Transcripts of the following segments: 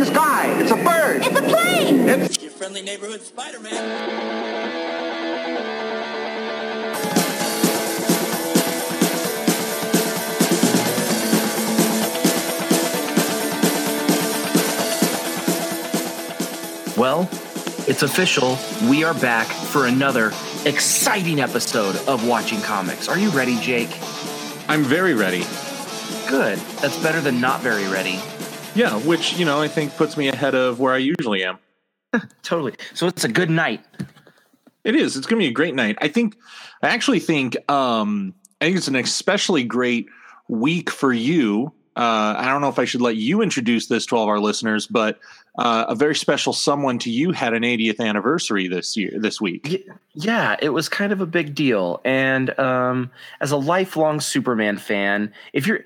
in the sky. It's a bird. It's a plane. It's your friendly neighborhood Spider-Man. Well, it's official. We are back for another exciting episode of Watching Comics. Are you ready, Jake? I'm very ready. Good. That's better than not very ready. Yeah, which, you know, I think puts me ahead of where I usually am. Totally. So it's a good night. It is. It's going to be a great night. I think it's an especially great week for you. I don't know if I should let you introduce this to all of our listeners, but a very special someone to you had an 80th anniversary this week. Yeah, it was kind of a big deal. And as a lifelong Superman fan, if you're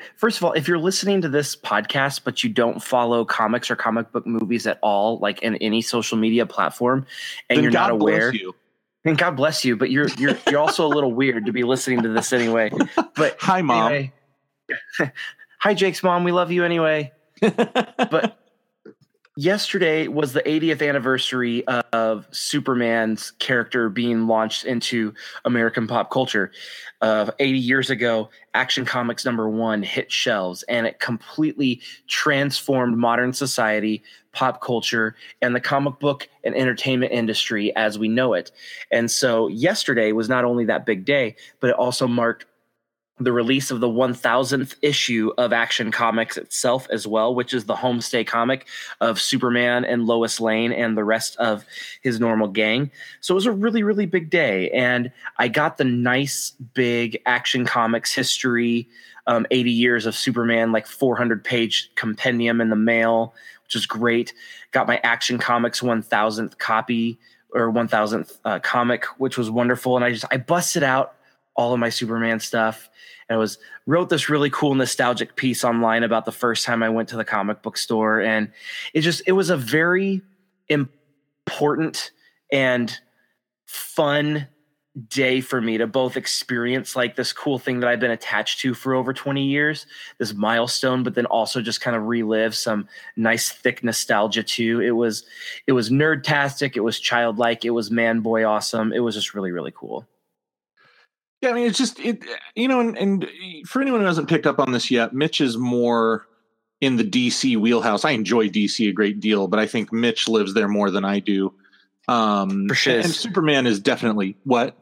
listening to this podcast, but you don't follow comics or comic book movies at all, like in any social media platform, and then you're God not aware, bless you. And God bless you, but you're also a little weird to be listening to this anyway. But hi, Mom. Anyway, hi, Jake's mom. We love you anyway. But yesterday was the 80th anniversary of Superman's character being launched into American pop culture. 80 years ago, Action Comics #1 hit shelves, and it completely transformed modern society, pop culture, and the comic book and entertainment industry as we know it. And so yesterday was not only that big day, but it also marked the release of the 1000th issue of Action Comics itself as well, which is the homestay comic of Superman and Lois Lane and the rest of his normal gang. So it was a really, really big day. And I got the nice big Action Comics history, 80 years of Superman, like 400-page compendium in the mail, which is great. Got my Action Comics 1000th copy or 1000th comic, which was wonderful. And I busted out all of my Superman stuff. And I wrote this really cool nostalgic piece online about the first time I went to the comic book store. And it was a very important and fun day for me to both experience like this cool thing that I've been attached to for over 20 years, this milestone, but then also just kind of relive some nice thick nostalgia too. It was nerdtastic. It was childlike. It was man boy awesome. It was just really, really cool. Yeah, I mean, it's just, and for anyone who hasn't picked up on this yet, Mitch is more in the DC wheelhouse. I enjoy DC a great deal, but I think Mitch lives there more than I do. For shiz. And Superman is definitely what?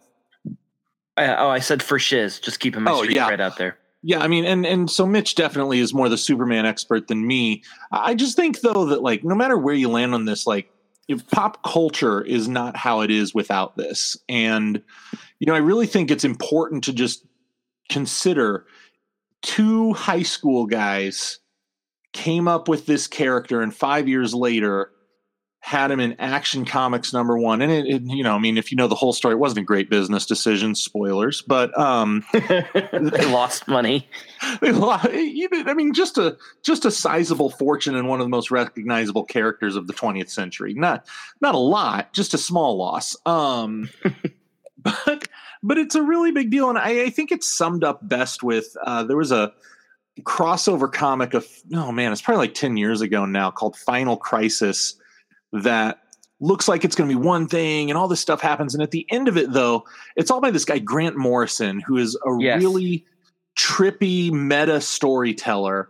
I said for shiz. Just keeping my streak right out there. Yeah, I mean, and so Mitch definitely is more the Superman expert than me. I just think, though, that, like, no matter where you land on this, like, if pop culture is not how it is without this. And, you know, I really think it's important to just consider two high school guys came up with this character and 5 years later had him in Action Comics #1. And you know, I mean, if you know the whole story, it wasn't a great business decision, spoilers, but they lost money. I mean, just a sizable fortune and one of the most recognizable characters of the 20th century. Not a lot, just a small loss. But it's a really big deal. And I think it's summed up best with there was a crossover comic of, oh man, it's probably like 10 years ago now, called Final Crisis, that looks like it's going to be one thing and all this stuff happens. And at the end of it, though, it's all by this guy, Grant Morrison, who is a really trippy meta storyteller.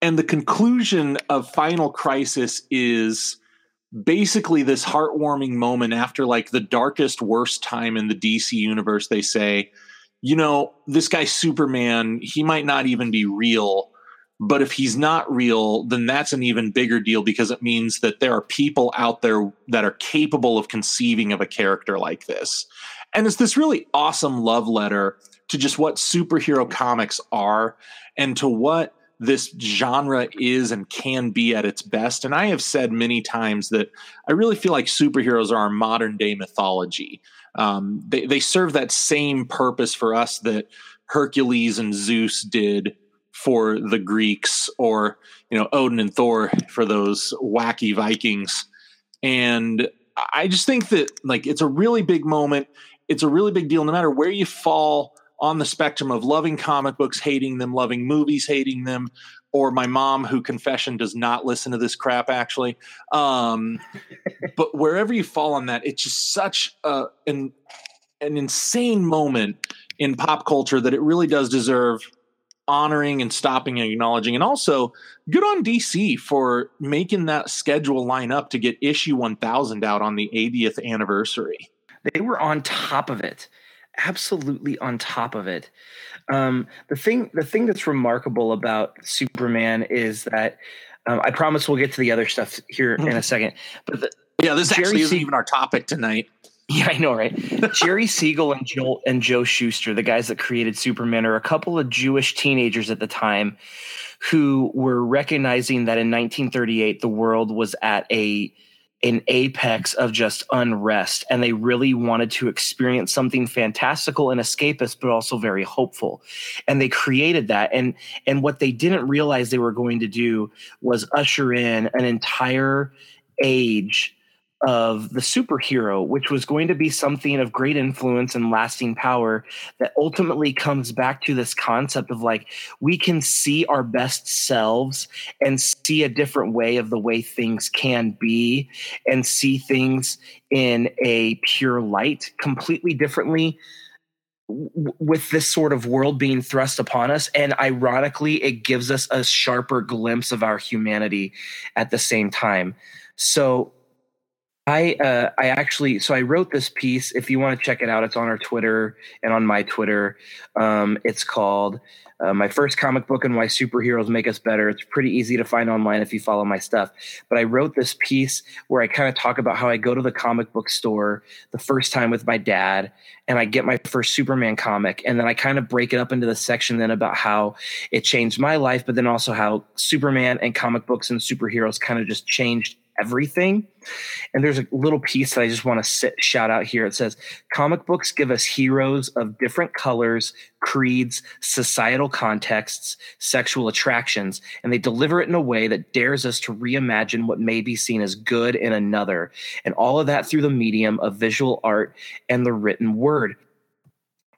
And the conclusion of Final Crisis is basically this heartwarming moment after, like, the darkest, worst time in the DC universe. They say, you know, this guy Superman, he might not even be real, but if he's not real, then that's an even bigger deal, because it means that there are people out there that are capable of conceiving of a character like this. And it's this really awesome love letter to just what superhero comics are and to what this genre is and can be at its best. And I have said many times that I really feel like superheroes are our modern day mythology. They serve that same purpose for us that Hercules and Zeus did for the Greeks, or, you know, Odin and Thor for those wacky Vikings. And I just think that, like, it's a really big moment. It's a really big deal, no matter where you fall on the spectrum of loving comic books, hating them, loving movies, hating them, or my mom, who, confession, does not listen to this crap, actually. But wherever you fall on that, it's just such an insane moment in pop culture that it really does deserve honoring and stopping and acknowledging. And also, good on DC for making that schedule line up to get issue 1000 out on the 80th anniversary. They were on top of it. Absolutely on top of it. The thing that's remarkable about Superman is that I promise we'll get to the other stuff here in a second. But this actually isn't even our topic tonight. Yeah, I know, right? Jerry Siegel and Joe Shuster, the guys that created Superman, are a couple of Jewish teenagers at the time who were recognizing that in 1938 the world was at an apex of just unrest, and they really wanted to experience something fantastical and escapist, but also very hopeful. And they created that. And what they didn't realize they were going to do was usher in an entire age of the superhero, which was going to be something of great influence and lasting power that ultimately comes back to this concept of, like, we can see our best selves and see a different way of the way things can be and see things in a pure light completely differently with this sort of world being thrust upon us. And ironically, it gives us a sharper glimpse of our humanity at the same time. So I wrote this piece. If you want to check it out, it's on our Twitter and on my Twitter. It's called My First Comic Book and Why Superheroes Make Us Better. It's pretty easy to find online if you follow my stuff. But I wrote this piece where I kind of talk about how I go to the comic book store the first time with my dad and I get my first Superman comic. And then I kind of break it up into the section then about how it changed my life, but then also how Superman and comic books and superheroes kind of just changed everything. And there's a little piece that I just want to shout out here. It says, comic books give us heroes of different colors, creeds, societal contexts, sexual attractions, and they deliver it in a way that dares us to reimagine what may be seen as good in another. And all of that through the medium of visual art and the written word.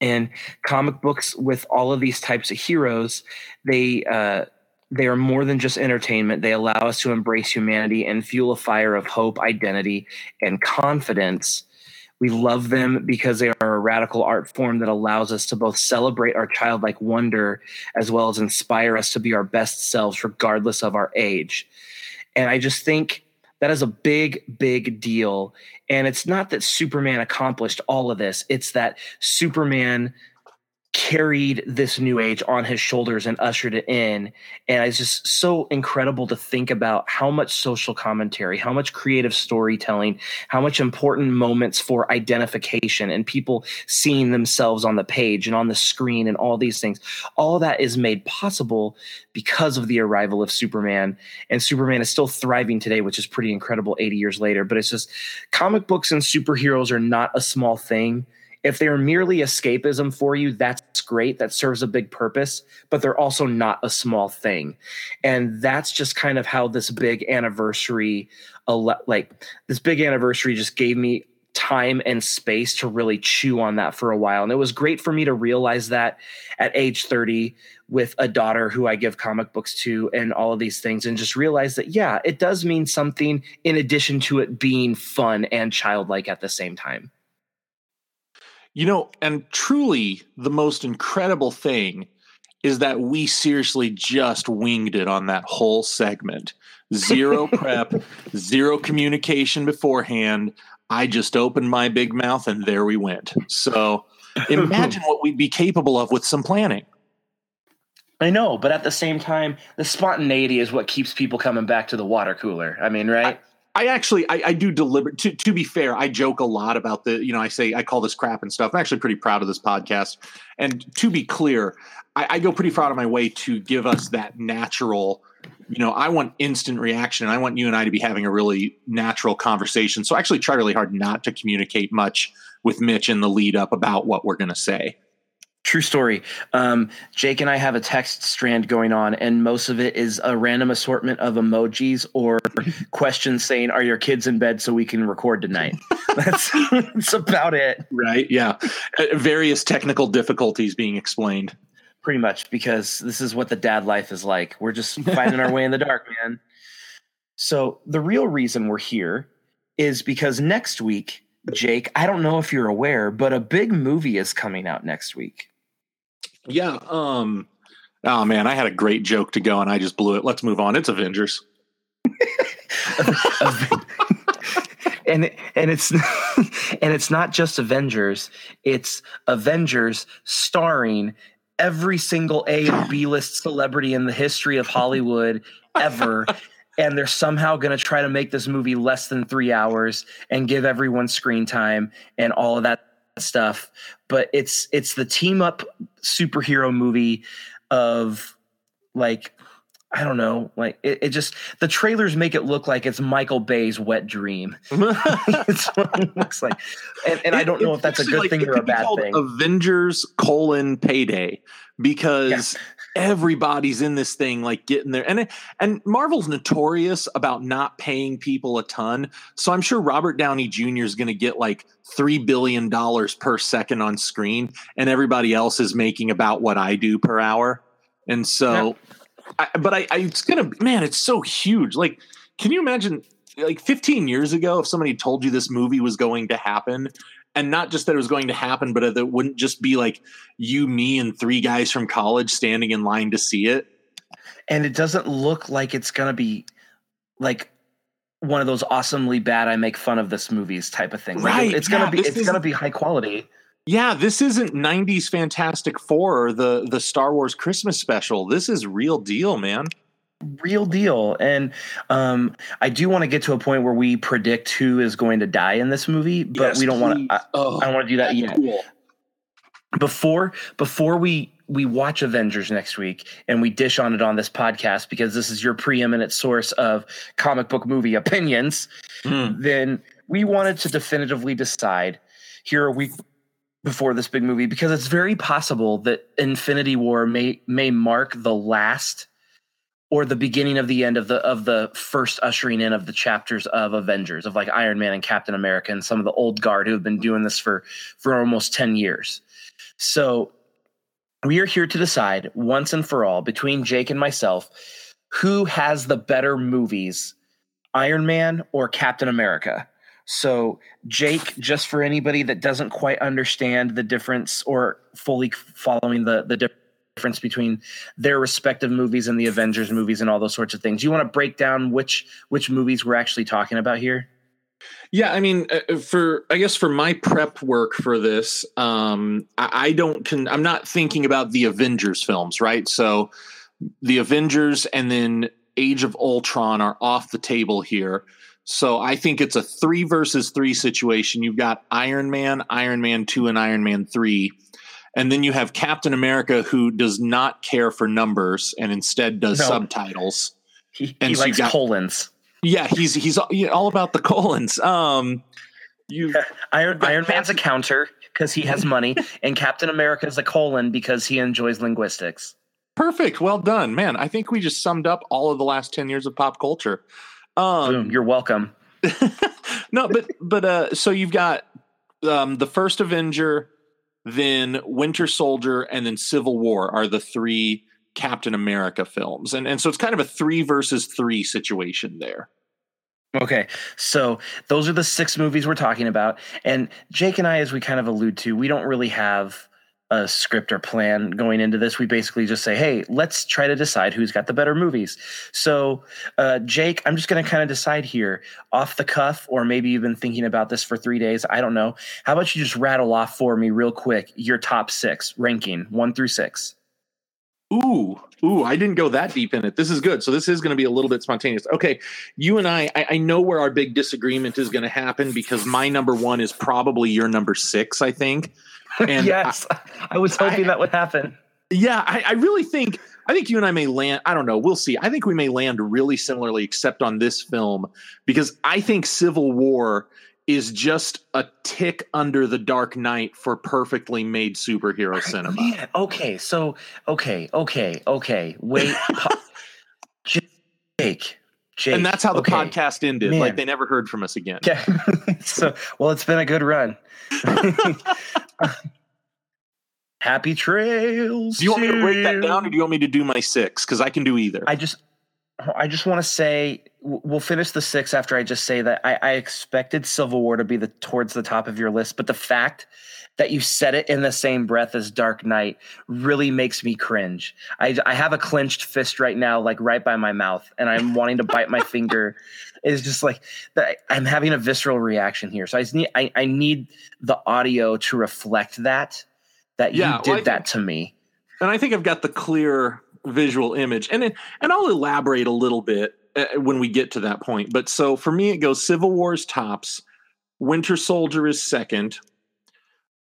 And comic books with all of these types of heroes, they are more than just entertainment. They allow us to embrace humanity and fuel a fire of hope, identity, and confidence. We love them because they are a radical art form that allows us to both celebrate our childlike wonder as well as inspire us to be our best selves regardless of our age. And I just think that is a big, big deal. And it's not that Superman accomplished all of this. It's that Superman carried this new age on his shoulders and ushered it in. And it's just so incredible to think about how much social commentary, how much creative storytelling, how much important moments for identification and people seeing themselves on the page and on the screen and all these things. All that is made possible because of the arrival of Superman. And Superman is still thriving today, which is pretty incredible 80 years later. But it's just, comic books and superheroes are not a small thing. If they're merely escapism for you, that's great. That serves a big purpose, but they're also not a small thing. And that's just kind of how this big anniversary, just gave me time and space to really chew on that for a while. And it was great for me to realize that at age 30 with a daughter who I give comic books to and all of these things, and just realize that, yeah, it does mean something in addition to it being fun and childlike at the same time. You know, and truly the most incredible thing is that we seriously just winged it on that whole segment. Zero prep, zero communication beforehand. I just opened my big mouth and there we went. So imagine what we'd be capable of with some planning. I know, but at the same time, the spontaneity is what keeps people coming back to the water cooler. I mean, right? I do deliberate. To be fair, I joke a lot about the, you know, I say I call this crap and stuff. I'm actually pretty proud of this podcast. And to be clear, I go pretty far out of my way to give us that natural, you know, I want instant reaction. I want you and I to be having a really natural conversation. So I actually try really hard not to communicate much with Mitch in the lead up about what we're going to say. True story. Jake and I have a text strand going on, and most of it is a random assortment of emojis or questions saying, are your kids in bed so we can record tonight? That's about it. Right. Yeah. Various technical difficulties being explained. Pretty much, because this is what the dad life is like. We're just finding our way in the dark, man. So the real reason we're here is because next week, Jake, I don't know if you're aware, but a big movie is coming out next week. Yeah. Oh man, I had a great joke to go and I just blew it. Let's move on. It's Avengers. and it's not just Avengers. It's Avengers starring every single A and B list celebrity in the history of Hollywood ever. And they're somehow going to try to make this movie less than 3 hours and give everyone screen time and all of that stuff. But it's the team up superhero movie of, like, I don't know, like it just, the trailers make it look like it's Michael Bay's wet dream. It's what it looks like. And I don't know if that's a good thing or a bad thing. Avengers Payday, because everybody's in this thing, like, getting there. And Marvel's notorious about not paying people a ton. So I'm sure Robert Downey Jr. is going to get like $3 billion per second on screen, and everybody else is making about what I do per hour. And so... Yeah. But it's gonna, man, it's so huge. Like, can you imagine, like, 15 years ago, if somebody told you this movie was going to happen, and not just that it was going to happen, but that it wouldn't just be like you, me, and three guys from college standing in line to see it. And it doesn't look like it's gonna be like one of those awesomely bad, I make fun of this movies type of thing. Right? Like, it's gonna be high quality. Yeah, this isn't 90s Fantastic Four or the Star Wars Christmas special. This is real deal, man. Real deal. And I do want to get to a point where we predict who is going to die in this movie, but yes, we don't want to. I don't want to do that yet. Cool. Before we watch Avengers next week and we dish on it on this podcast, because this is your preeminent source of comic book movie opinions, then we wanted to definitively decide here a week before this big movie, because it's very possible that Infinity War may mark the last or the beginning of the end of the first ushering in of the chapters of Avengers, of like Iron Man and Captain America and some of the old guard who have been doing this for almost 10 years. So we are here to decide once and for all, between Jake and myself, who has the better movies, Iron Man or Captain America. So, Jake, just for anybody that doesn't quite understand the difference or fully following the difference between their respective movies and the Avengers movies and all those sorts of things, you want to break down which movies we're actually talking about here? Yeah, I mean, for my prep work for this, I'm not thinking about the Avengers films, right? So the Avengers and then Age of Ultron are off the table here. So I think it's a 3-versus-3 situation. You've got Iron Man, Iron Man 2, and Iron Man 3. And then you have Captain America, who does not care for numbers and instead does subtitles. He likes colons. Yeah, he's all about the colons. Iron Man's a counter because he has money, and Captain America is a colon because he enjoys linguistics. Perfect. Well done, man. I think we just summed up all of the last 10 years of pop culture. Boom, you're welcome. No, but so you've got the first Avenger, then Winter Soldier, and then Civil War are the three Captain America films. And so it's kind of a 3-versus-3 situation there. Okay, so those are the 6 movies we're talking about. And Jake and I, as we kind of allude to, we don't really have a script or plan going into this. We basically just say, hey, let's try to decide who's got the better movies. So, Jake, I'm just going to kind of decide here off the cuff, or maybe you've been thinking about this for 3 days. I don't know. How about you just rattle off for me real quick your top 6 ranking 1 through 6? Ooh, I didn't go that deep in it. This is good. So this is going to be a little bit spontaneous. Okay, you and I know where our big disagreement is going to happen, because my number 1 is probably your number 6, I think. And yes, I was hoping that would happen. Yeah, I think you and I may land, I don't know, we'll see. I think we may land really similarly, except on this film, because I think Civil War is just a tick under the Dark Knight for perfectly made superhero cinema. Yeah. Okay. So, okay. Wait. Jake. And that's how the podcast ended. Man. Like, they never heard from us again. Yeah. So, well, it's been a good run. Happy trails. Do you want me to break that down, or do you want me to do my six? Because I can do either. I just want to say we'll finish the six after I just say that I expected Civil War to be towards the top of your list, but the fact that you said it in the same breath as Dark Knight really makes me cringe. I have a clenched fist right now, like right by my mouth, and I'm wanting to bite my finger. It's just like I'm having a visceral reaction here. So I need the audio to reflect that to me. And I think I've got the clear visual image, and I'll elaborate a little bit when we get to that point. But so for me, it goes Civil War's tops, Winter Soldier is second,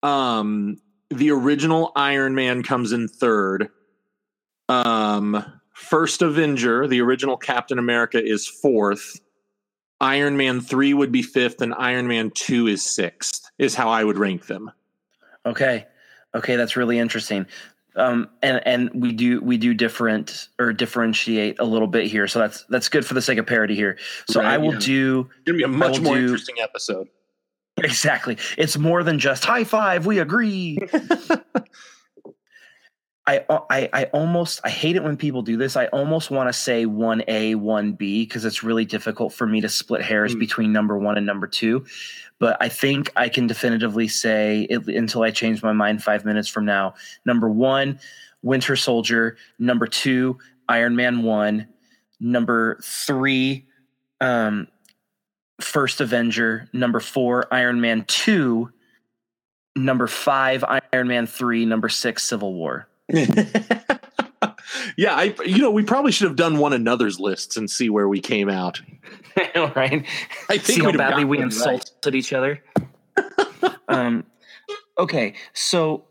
the original Iron Man comes in third, first Avenger, the original Captain America, is fourth, Iron Man 3 would be fifth, and Iron Man 2 is sixth, is how I would rank them. Okay, that's really interesting. And we do differentiate a little bit here, so that's good for the sake of parody here. So right, I will do. It's gonna be a much more interesting episode. Exactly, it's more than just high five. We agree. I hate it when people do this. I almost want to say 1A, 1B, because it's really difficult for me to split hairs between number one and number two. But I think I can definitively say it, until I change my mind 5 minutes from now, number one, Winter Soldier. Number two, Iron Man 1. Number three, First Avenger. Number four, Iron Man 2. Number five, Iron Man 3. Number six, Civil War. Yeah, we probably should have done one another's lists and see where we came out. Right? I think see how badly we insulted each other. Okay, so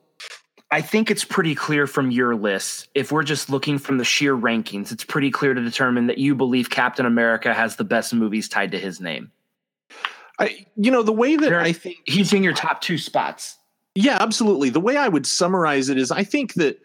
I think it's pretty clear from your list, if we're just looking from the sheer rankings, it's pretty clear to determine that you believe Captain America has the best movies tied to his name. The way that I think he's in your top two spots. Yeah, absolutely. The way I would summarize it is, I think that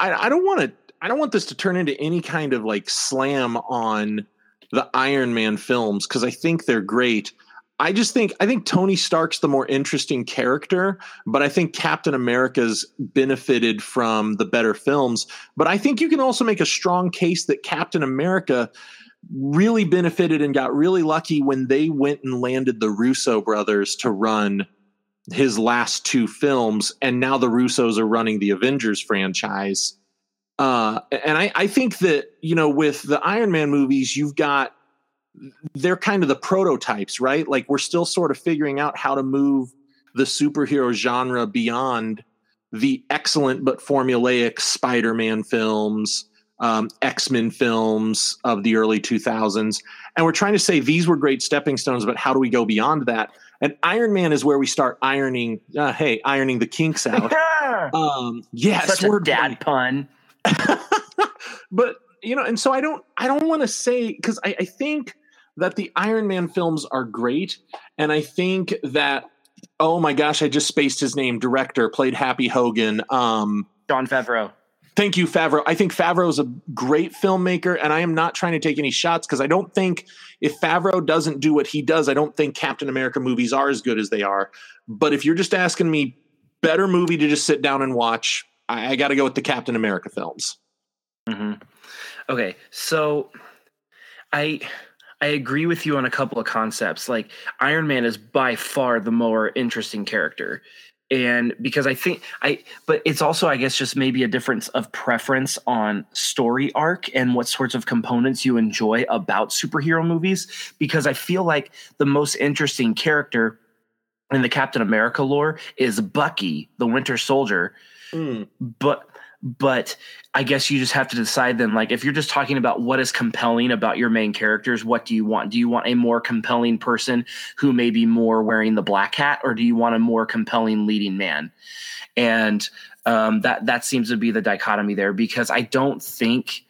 I don't want this to turn into any kind of like slam on the Iron Man films, because I think they're great. I think Tony Stark's the more interesting character, but I think Captain America's benefited from the better films. But I think you can also make a strong case that Captain America really benefited and got really lucky when they went and landed the Russo brothers to run his last two films, and now the Russos are running the Avengers franchise. And I think that, with the Iron Man movies, they're kind of the prototypes, right? Like, we're still sort of figuring out how to move the superhero genre beyond the excellent but formulaic Spider-Man films, X-Men films of the early 2000s. And we're trying to say these were great stepping stones, but how do we go beyond that? And Iron Man is where we start ironing the kinks out. Yeah, such a dad pun. But and so I don't want to say, because I think that the Iron Man films are great, and I think that, oh my gosh, I just spaced his name. Director played Happy Hogan. Jon Favreau. Thank you, Favreau. I think Favreau is a great filmmaker, and I am not trying to take any shots, because I don't think, if Favreau doesn't do what he does, I don't think Captain America movies are as good as they are. But if you're just asking me better movie to just sit down and watch, I got to go with the Captain America films. Mm-hmm. Okay, so I agree with you on a couple of concepts. Like, Iron Man is by far the more interesting character. And because but it's also, I guess, just maybe a difference of preference on story arc and what sorts of components you enjoy about superhero movies, because I feel like the most interesting character in the Captain America lore is Bucky, the Winter Soldier. But I guess you just have to decide then, like, if you're just talking about what is compelling about your main characters, what do you want? Do you want a more compelling person who may be more wearing the black hat, or do you want a more compelling leading man? And that seems to be the dichotomy there, because I don't think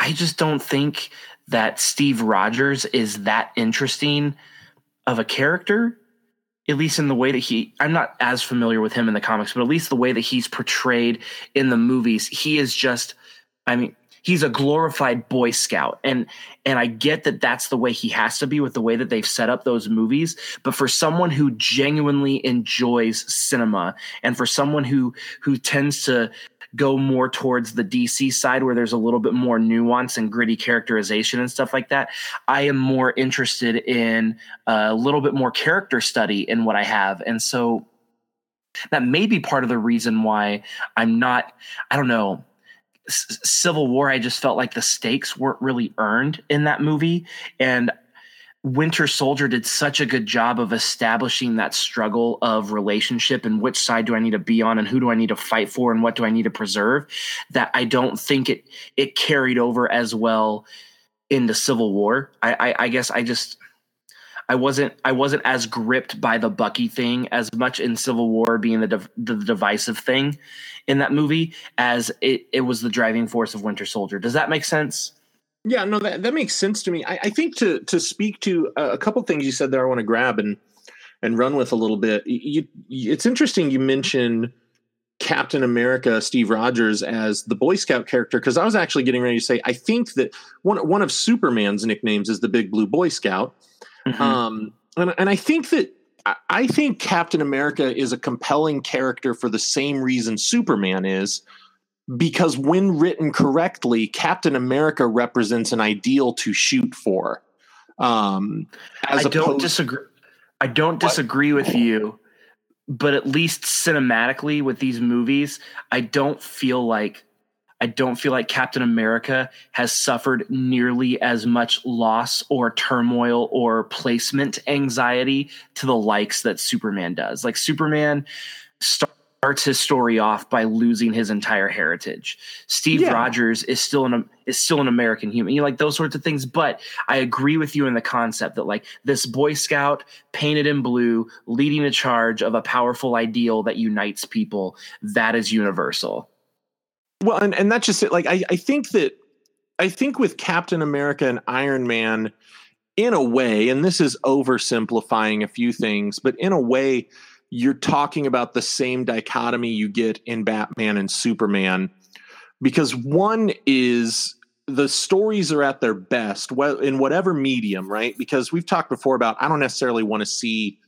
I just don't think that Steve Rogers is that interesting of a character, at least in the way that he, I'm not as familiar with him in the comics, but at least the way that he's portrayed in the movies, he is just, I mean, he's a glorified Boy Scout. And I get that that's the way he has to be with the way that they've set up those movies. But for someone who genuinely enjoys cinema and for someone who tends to go more towards the DC side where there's a little bit more nuance and gritty characterization and stuff like that, I am more interested in a little bit more character study in what I have. And so that may be part of the reason why I'm not, I don't know, Civil War, I just felt like the stakes weren't really earned in that movie. And Winter Soldier did such a good job of establishing that struggle of relationship and which side do I need to be on and who do I need to fight for and what do I need to preserve, that I don't think it carried over as well into Civil War. I guess I wasn't as gripped by the Bucky thing as much in Civil War being the divisive thing in that movie as it was the driving force of Winter Soldier. Does that make sense? Yeah, no, that makes sense to me. I think to speak to a couple things you said there, I want to grab and run with a little bit. It's interesting you mentioned Captain America, Steve Rogers, as the Boy Scout character, because I was actually getting ready to say I think that one of Superman's nicknames is the Big Blue Boy Scout. Mm-hmm. And I think that I think Captain America is a compelling character for the same reason Superman is, because when written correctly, Captain America represents an ideal to shoot for. I don't disagree with you, but at least cinematically with these movies, I don't feel like Captain America has suffered nearly as much loss or turmoil or placement anxiety to the likes that Superman does. Like Superman starts his story off by losing his entire heritage. Steve Rogers is still an American human. You know, like those sorts of things. But I agree with you in the concept that like this Boy Scout painted in blue, leading a charge of a powerful ideal that unites people, that is universal. Well, and that's just it. Like, I think with Captain America and Iron Man, in a way, and this is oversimplifying a few things, but in a way, you're talking about the same dichotomy you get in Batman and Superman, because one is the stories are at their best in whatever medium, right? Because we've talked before about, I don't necessarily want to see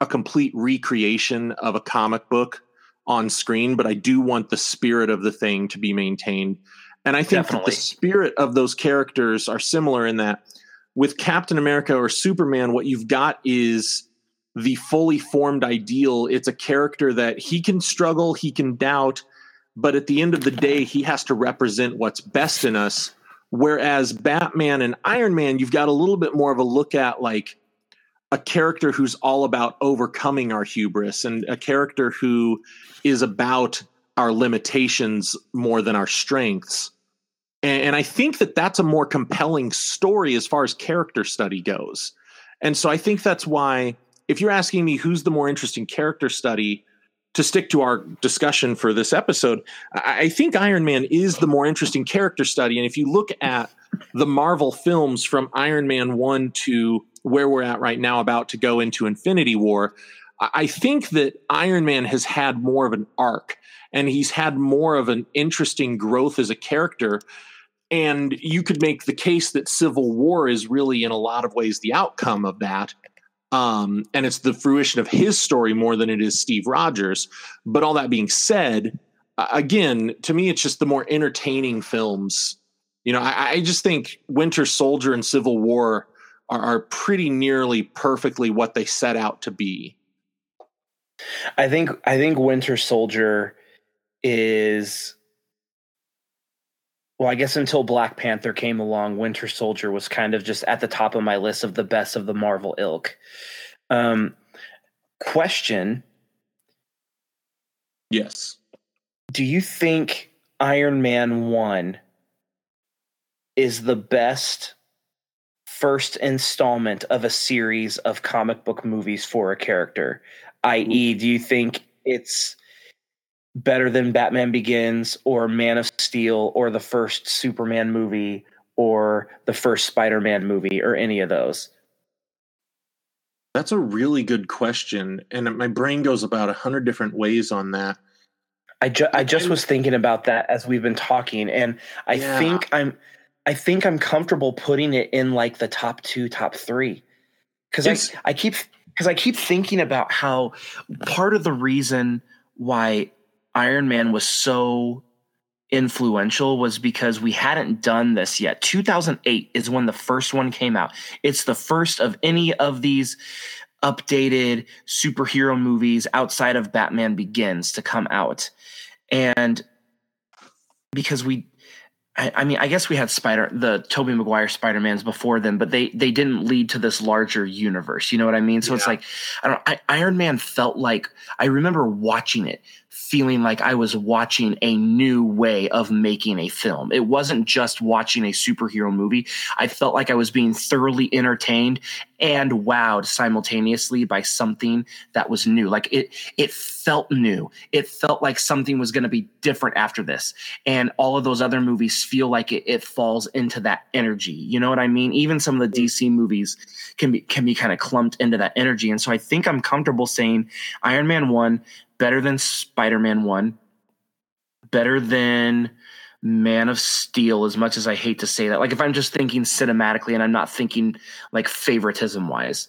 a complete recreation of a comic book on screen, but I do want the spirit of the thing to be maintained. And I think that the spirit of those characters are similar in that with Captain America or Superman, what you've got is the fully formed ideal. It's a character that he can struggle, he can doubt, but at the end of the day, he has to represent what's best in us. Whereas Batman and Iron Man, you've got a little bit more of a look at like a character who's all about overcoming our hubris and a character who is about our limitations more than our strengths. And I think that that's a more compelling story as far as character study goes. And so I think that's why, if you're asking me who's the more interesting character study, to stick to our discussion for this episode, I think Iron Man is the more interesting character study. And if you look at the Marvel films from Iron Man 1 to where we're at right now, about to go into Infinity War, I think that Iron Man has had more of an arc and he's had more of an interesting growth as a character. And you could make the case that Civil War is really in a lot of ways the outcome of that. And it's the fruition of his story more than it is Steve Rogers. But all that being said, again, to me, it's just the more entertaining films. You know, I just think Winter Soldier and Civil War are pretty nearly perfectly what they set out to be. I think Winter Soldier is, well, I guess until Black Panther came along, Winter Soldier was kind of just at the top of my list of the best of the Marvel ilk. Question. Yes. Do you think Iron Man 1 is the best first installment of a series of comic book movies for a character, i.e. do you think it's better than Batman Begins or Man of Steel or the first Superman movie or the first Spider-Man movie or any of those? That's a really good question, and my brain goes about 100 different ways on that. I just was thinking about that as we've been talking, and I think I'm comfortable putting it in like the top two, top three, because I keep thinking about how part of the reason why Iron Man was so influential was because we hadn't done this yet. 2008 is when the first one came out. It's the first of any of these updated superhero movies outside of Batman Begins to come out. And because I guess we had the Tobey Maguire Spider-Mans before them, but they didn't lead to this larger universe. You know what I mean? So yeah. It's like, Iron Man felt like, I remember watching it, feeling like I was watching a new way of making a film. It wasn't just watching a superhero movie. I felt like I was being thoroughly entertained and wowed simultaneously by something that was new. Like it felt new. It felt like something was going to be different after this. And all of those other movies feel like it falls into that energy. You know what I mean? Even some of the DC movies can be kind of clumped into that energy. And so I think I'm comfortable saying Iron Man 1, better than Spider-Man 1, better than Man of Steel, as much as I hate to say that. Like if I'm just thinking cinematically and I'm not thinking like favoritism-wise.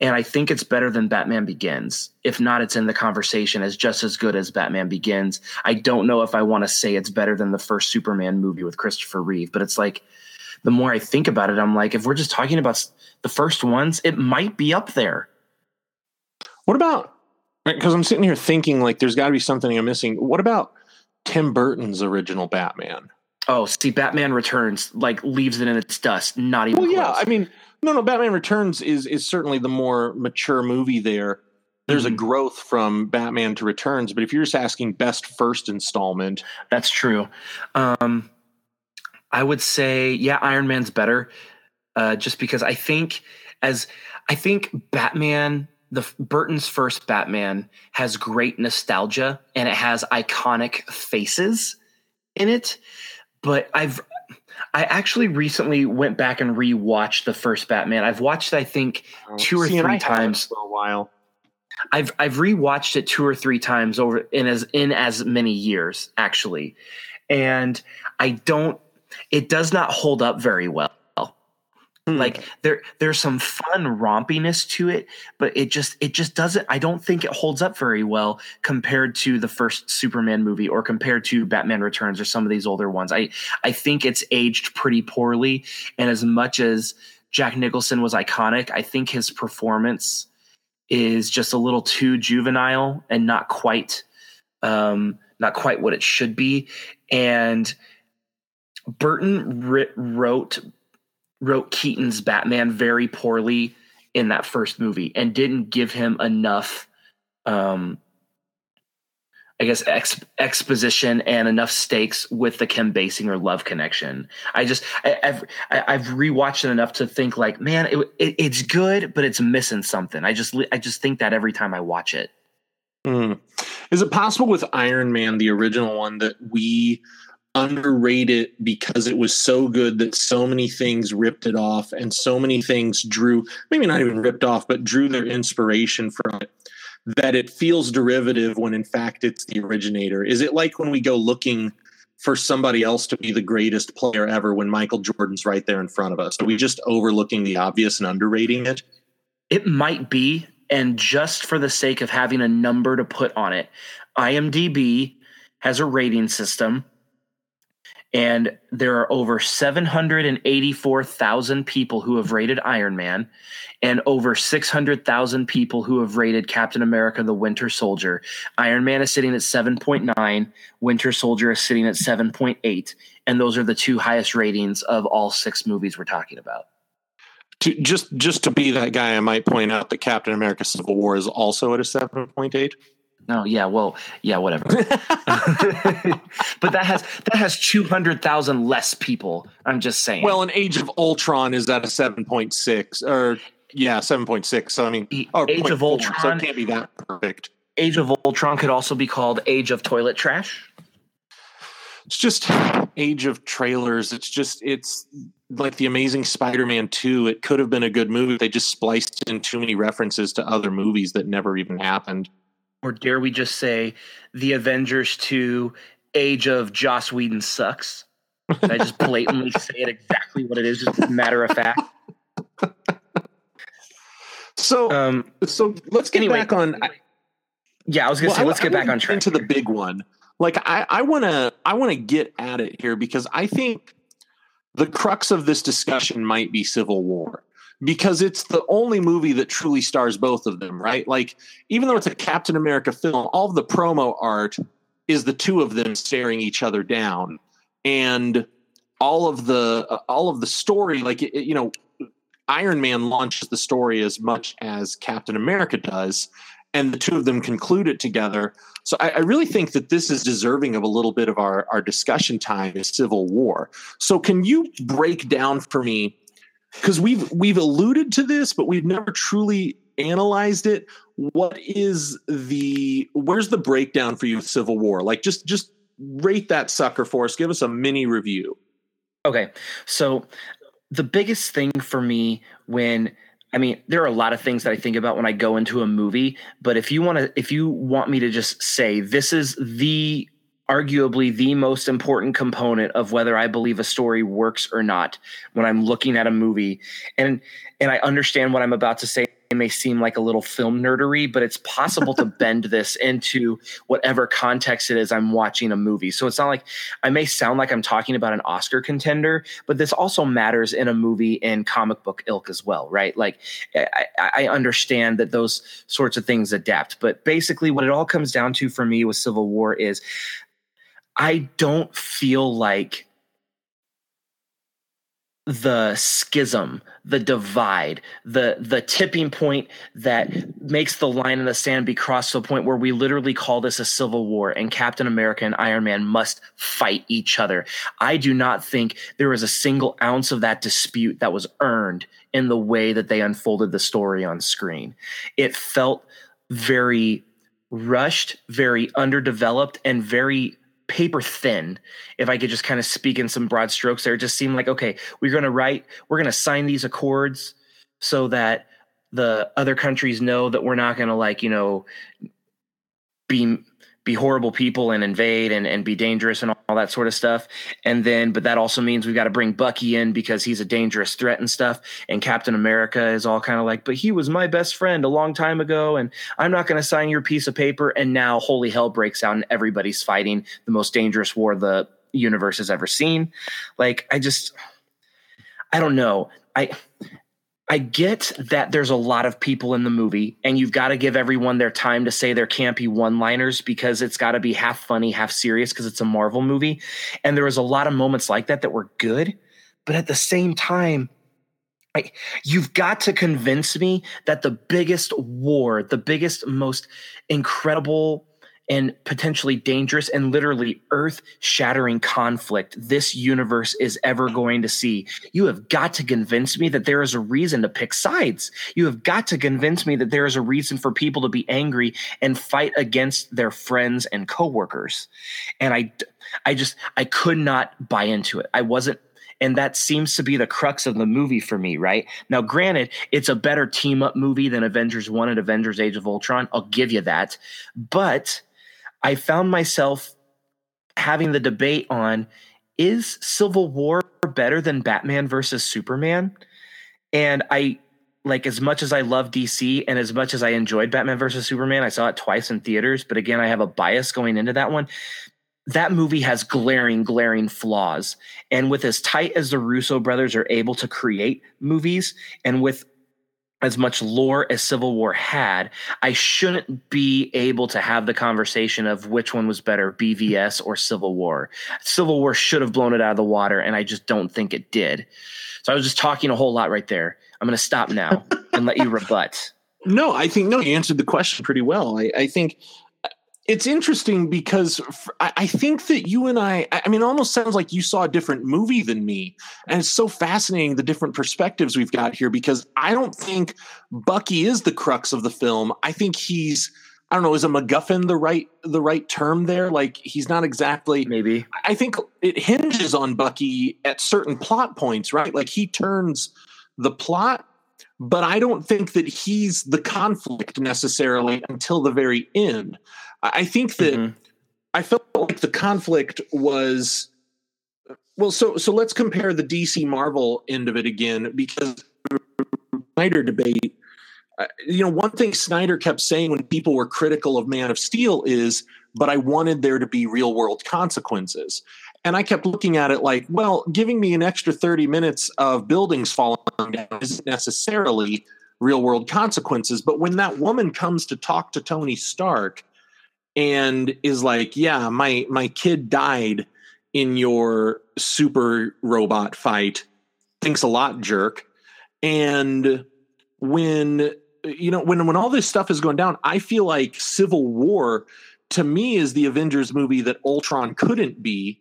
And I think it's better than Batman Begins. If not, it's in the conversation as just as good as Batman Begins. I don't know if I want to say it's better than the first Superman movie with Christopher Reeve, but it's like the more I think about it, I'm like, if we're just talking about the first ones, it might be up there. What about... Because I'm sitting here thinking, like, there's got to be something I'm missing. What about Tim Burton's original Batman? Oh, see, Batman Returns, like, leaves it in its dust, not even close. Well, yeah, I mean, no, Batman Returns is certainly the more mature movie there. There's a growth from Batman to Returns, but if you're just asking best first installment. That's true. I would say, yeah, Iron Man's better, just because I think Batman... Burton's first Batman has great nostalgia and it has iconic faces in it. But I actually recently went back and rewatched the first Batman. I've watched, I think, two or three times for a while. I've rewatched it two or three times over in as many years, actually. And it does not hold up very well. Like there's some fun rompiness to it, but it just doesn't. I don't think it holds up very well compared to the first Superman movie or compared to Batman Returns or some of these older ones. I think it's aged pretty poorly. And as much as Jack Nicholson was iconic, I think his performance is just a little too juvenile and not quite what it should be. And Burton wrote Keaton's Batman very poorly in that first movie and didn't give him enough, exposition and enough stakes with the Kim Basinger love connection. I've rewatched it enough to think like, man, it's good, but it's missing something. I just think that every time I watch it. Is it possible with Iron Man, the original one, that we underrate it because it was so good that so many things ripped it off and so many things drew, maybe not even ripped off, but drew their inspiration from it, that it feels derivative when in fact it's the originator? Is it like when we go looking for somebody else to be the greatest player ever when Michael Jordan's right there in front of us? Are we just overlooking the obvious and underrating it? It might be. And just for the sake of having a number to put on it, IMDb has a rating system. And there are over 784,000 people who have rated Iron Man and over 600,000 people who have rated Captain America, the Winter Soldier. Iron Man is sitting at 7.9. Winter Soldier is sitting at 7.8. And those are the two highest ratings of all six movies we're talking about. Just to be that guy, I might point out that Captain America Civil War is also at a 7.8. No, yeah, well, yeah, whatever. But that has 200,000 less people. I'm just saying. Well, an Age of Ultron is at a 7.6, or yeah, 7.6. So I mean, Age of Ultron, so it can't be that perfect. Age of Ultron could also be called Age of Toilet Trash. it's just age of trailers. It's like the Amazing Spider-Man 2. It could have been a good movie. They just spliced in too many references to other movies that never even happened. Or dare we just say the Avengers 2 age of Joss Whedon sucks. I just blatantly say it exactly what it is, just as a matter of fact. So let's get back on. Yeah, I was going to say, let's get back on track. Into the big one. Like, I want to get at it here because I think the crux of this discussion might be Civil War, because it's the only movie that truly stars both of them, right? Like, even though it's a Captain America film, all of the promo art is the two of them staring each other down. And all of the story, like, Iron Man launches the story as much as Captain America does, and the two of them conclude it together. So I really think that this is deserving of a little bit of our discussion time is Civil War. So can you break down for me, because we've alluded to this, but we've never truly analyzed it. Where's the breakdown for you of Civil War? Like, just rate that sucker for us. Give us a mini review. Okay. So the biggest thing for me there are a lot of things that I think about when I go into a movie, but if you want me to just say this is arguably the most important component of whether I believe a story works or not when I'm looking at a movie, and I understand what I'm about to say, it may seem like a little film nerdery, but it's possible to bend this into whatever context it is I'm watching a movie. So it's not like I may sound like I'm talking about an Oscar contender, but this also matters in a movie and comic book ilk as well, right? Like I understand that those sorts of things adapt, but basically what it all comes down to for me with Civil War is I don't feel like the schism, the divide, the tipping point that makes the line in the sand be crossed to a point where we literally call this a civil war and Captain America and Iron Man must fight each other. I do not think there was a single ounce of that dispute that was earned in the way that they unfolded the story on screen. It felt very rushed, very underdeveloped, and very paper thin. If I could just kind of speak in some broad strokes there, it just seemed like, okay, we're going to sign these accords so that the other countries know that we're not going to be horrible people and invade and be dangerous and all that sort of stuff. And then, but that also means we've got to bring Bucky in because he's a dangerous threat and stuff. And Captain America is all kind of like, but he was my best friend a long time ago, and I'm not going to sign your piece of paper. And now holy hell breaks out and everybody's fighting the most dangerous war the universe has ever seen. Like, I don't know. I get that there's a lot of people in the movie and you've got to give everyone their time to say their campy one-liners because it's got to be half funny, half serious because it's a Marvel movie. And there was a lot of moments like that that were good. But at the same time, you've got to convince me that the biggest war, the biggest, most incredible and potentially dangerous and literally earth-shattering conflict this universe is ever going to see, you have got to convince me that there is a reason to pick sides. You have got to convince me that there is a reason for people to be angry and fight against their friends and coworkers. And I could not buy into it. I wasn't. And that seems to be the crux of the movie for me, right? Now, granted, it's a better team-up movie than Avengers 1 and Avengers Age of Ultron. I'll give you that. But I found myself having the debate on, is Civil War better than Batman versus Superman? And I, like, as much as I love DC and as much as I enjoyed Batman versus Superman, I saw it twice in theaters, but again, I have a bias going into that one. That movie has glaring flaws. And with as tight as the Russo brothers are able to create movies, and with as much lore as Civil War had, I shouldn't be able to have the conversation of which one was better, BVS or Civil War. Civil War should have blown it out of the water, and I just don't think it did. So I was just talking a whole lot right there. I'm going to stop now and let you rebut. No, I think you answered the question pretty well. I think it's interesting because I think that you and I mean, it almost sounds like you saw a different movie than me. And it's so fascinating, the different perspectives we've got here, because I don't think Bucky is the crux of the film. I think he's I don't know, is a MacGuffin the right term there? Like, he's not exactly... Maybe. I think it hinges on Bucky at certain plot points, right? Like, he turns the plot, but I don't think that he's the conflict necessarily until the very end. I think that... Mm-hmm. I felt like the conflict was... Well, so let's compare the DC Marvel end of it again, because the Snyder debate... one thing Snyder kept saying when people were critical of Man of Steel is, but I wanted there to be real world consequences. And I kept looking at it like, well, giving me an extra 30 minutes of buildings falling down isn't necessarily real world consequences. But when that woman comes to talk to Tony Stark and is like, yeah, my kid died in your super robot fight. Thanks a lot, jerk. And when all this stuff is going down, I feel like Civil War, to me, is the Avengers movie that Ultron couldn't be.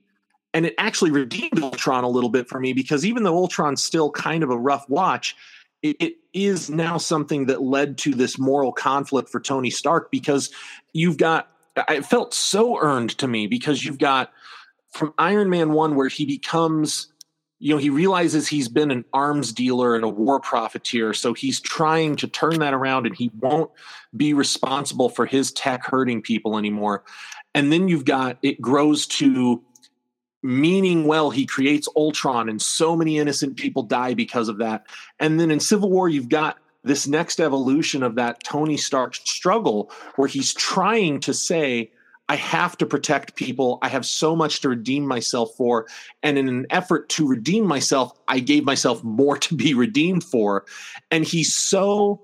And it actually redeemed Ultron a little bit for me, because even though Ultron's still kind of a rough watch, it is now something that led to this moral conflict for Tony Stark, because it felt so earned to me, because you've got from Iron Man 1 where he becomes... he realizes he's been an arms dealer and a war profiteer. So he's trying to turn that around, and he won't be responsible for his tech hurting people anymore. And then it grows to meaning, well, he creates Ultron, and so many innocent people die because of that. And then in Civil War, you've got this next evolution of that Tony Stark struggle where he's trying to say, I have to protect people. I have so much to redeem myself for. And in an effort to redeem myself, I gave myself more to be redeemed for. And he's so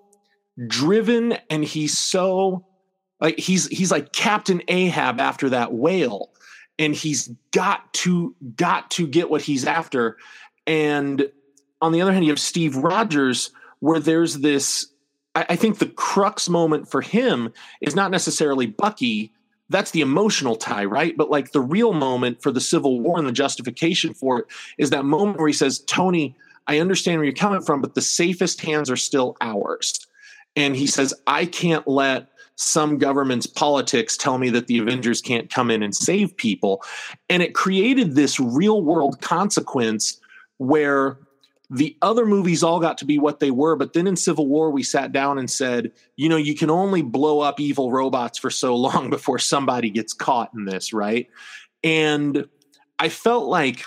driven, and he's so like, he's like Captain Ahab after that whale. And he's got to get what he's after. And on the other hand, you have Steve Rogers, where there's this, I think the crux moment for him is not necessarily Bucky. That's the emotional tie, right? But like the real moment for the Civil War and the justification for it is that moment where he says, Tony, I understand where you're coming from, but the safest hands are still ours. And he says, I can't let some government's politics tell me that the Avengers can't come in and save people. And it created this real world consequence where the other movies all got to be what they were, but then in Civil War, we sat down and said, you can only blow up evil robots for so long before somebody gets caught in this, right? And I felt like,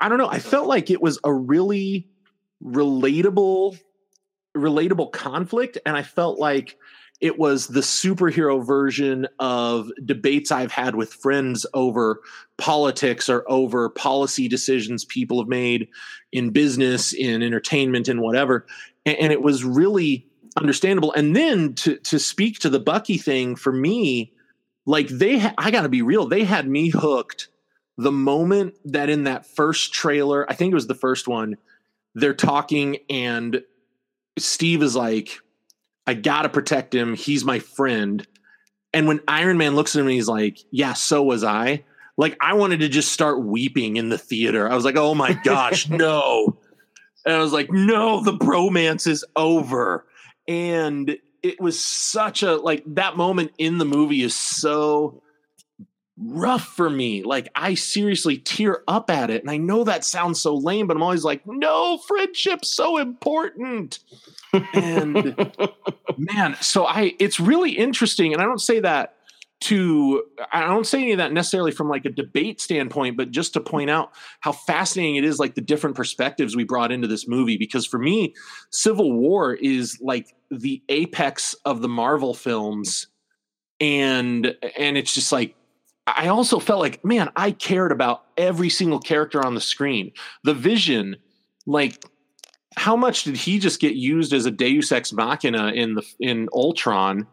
it was a really relatable conflict, and I felt like it was the superhero version of debates I've had with friends over politics or over policy decisions people have made in business, in entertainment, in whatever. And it was really understandable. And then to speak to the Bucky thing, for me, like I got to be real, they had me hooked the moment that in that first trailer, I think it was the first one, they're talking and Steve is like, I got to protect him. He's my friend. And when Iron Man looks at him and he's like, yeah, so was I. Like, I wanted to just start weeping in the theater. I was like, oh my gosh, no. And I was like, no, the bromance is over. And it was such that moment in the movie is so rough for me. Like, I seriously tear up at it. And I know that sounds so lame, but I'm always like, no, friendship's so important. And man, so it's really interesting. And I don't say that any of that necessarily from like a debate standpoint, but just to point out how fascinating it is, like the different perspectives we brought into this movie, because for me, Civil War is like the apex of the Marvel films. And it's just like, I also felt like, man, I cared about every single character on the screen. The Vision, like, how much did he just get used as a Deus Ex Machina in Ultron?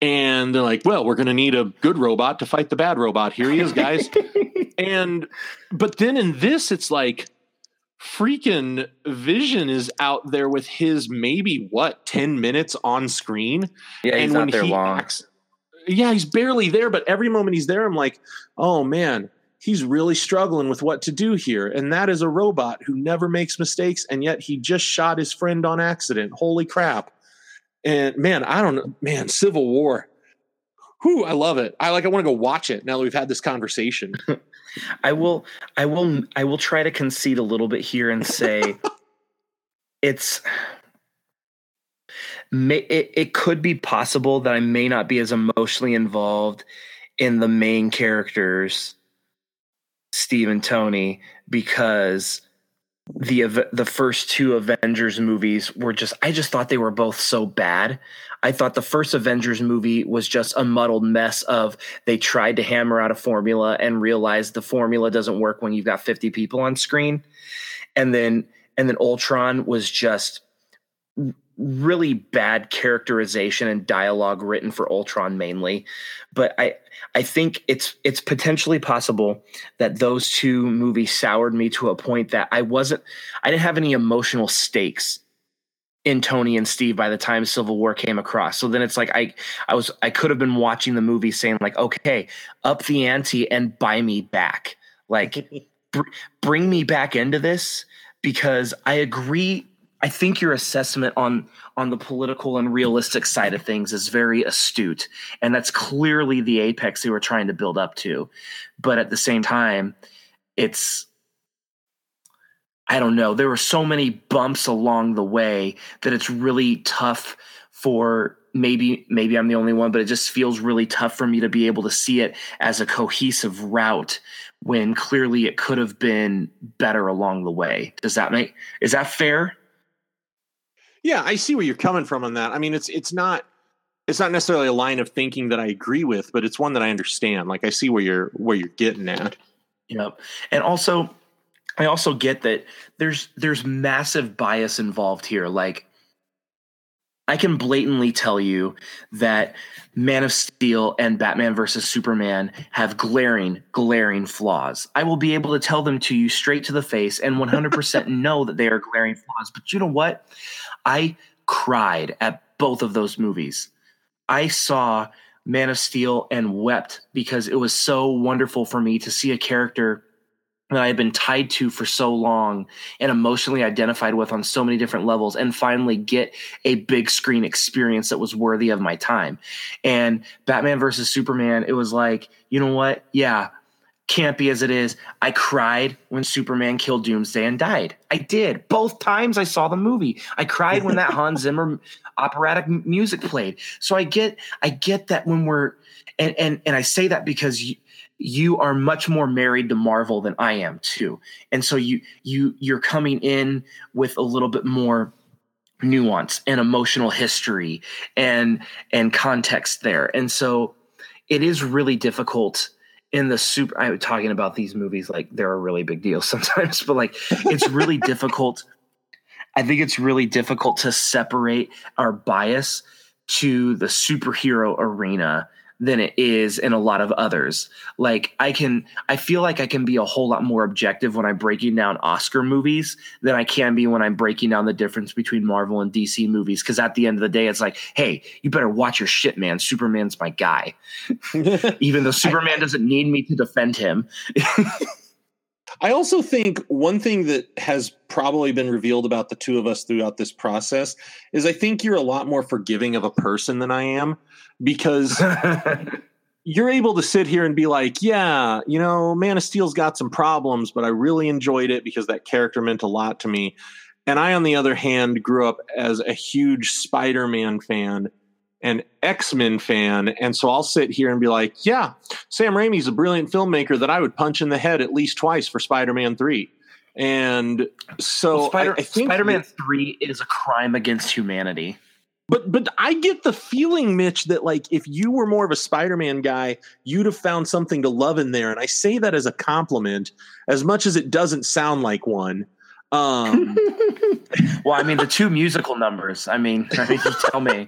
And they're like, well, we're going to need a good robot to fight the bad robot. Here he is, guys. But then in this, it's like, freaking Vision is out there with his maybe 10 minutes on screen. Yeah, he's not there long. Yeah, he's barely there, but every moment he's there, I'm like, oh man, he's really struggling with what to do here. And that is a robot who never makes mistakes, and yet he just shot his friend on accident. Holy crap. And man, I don't know, man, Civil War. whew, I love it. I want to go watch it now that we've had this conversation. I will try to concede a little bit here and say it could be possible that I may not be as emotionally involved in the main characters, Steve and Tony, because the first two Avengers movies were I just thought they were both so bad. I thought the first Avengers movie was just a muddled mess of they tried to hammer out a formula and realized the formula doesn't work when you've got 50 people on screen. And then Ultron was just really bad characterization and dialogue written for Ultron mainly. But I think it's potentially possible that those two movies soured me to a point that I didn't have any emotional stakes in Tony and Steve by the time Civil War came across. So then it's like I could have been watching the movie saying like, okay, up the ante and buy me back. Like bring me back into this, because I agree. I think your assessment on the political and realistic side of things is very astute, and that's clearly the apex they were trying to build up to. But at the same time, I don't know. There were so many bumps along the way that it's really tough for maybe I'm the only one, but it just feels really tough for me to be able to see it as a cohesive route when clearly it could have been better along the way. Is that fair? Yeah, I see where you're coming from on that. I mean, it's not necessarily a line of thinking that I agree with, but it's one that I understand. Like, I see where you're getting at. Yep. And also, I also get that there's massive bias involved here. Like, I can blatantly tell you that Man of Steel and Batman versus Superman have glaring flaws. I will be able to tell them to you straight to the face and 100% know that they are glaring flaws. But you know what? I cried at both of those movies. I saw Man of Steel and wept because it was so wonderful for me to see a character that I had been tied to for so long and emotionally identified with on so many different levels, and finally get a big screen experience that was worthy of my time. And Batman versus Superman, it was like, you know what? Yeah, campy as it is, I cried when Superman killed Doomsday and died. I did. Both times I saw the movie, I cried when that Hans Zimmer operatic music played. So I get that when we're and I say that because you are much more married to Marvel than I am too. And so you're coming in with a little bit more nuance and emotional history and context there. And so it is really difficult in the I'm talking about these movies like they're a really big deal sometimes, but like it's really difficult. I think it's really difficult to separate our bias to the superhero arena than it is in a lot of others. Like I feel like I can be a whole lot more objective when I'm breaking down Oscar movies than I can be when I'm breaking down the difference between Marvel and DC movies. Cause at the end of the day, it's like, hey, you better watch your shit, man. Superman's my guy. Even though Superman doesn't need me to defend him. I also think one thing that has probably been revealed about the two of us throughout this process is I think you're a lot more forgiving of a person than I am, because you're able to sit here and be like, yeah, you know, Man of Steel's got some problems, but I really enjoyed it because that character meant a lot to me. And I, on the other hand, grew up as a huge Spider-Man fan and X-Men fan. And so I'll sit here and be like, yeah, Sam Raimi's a brilliant filmmaker that I would punch in the head at least twice for Spider-Man 3. And so I think Spider-Man 3 is a crime against humanity. But I get the feeling, Mitch, that like if you were more of a Spider-Man guy, you'd have found something to love in there. And I say that as a compliment, as much as it doesn't sound like one. Well, I mean, the two musical numbers. I mean, you tell me.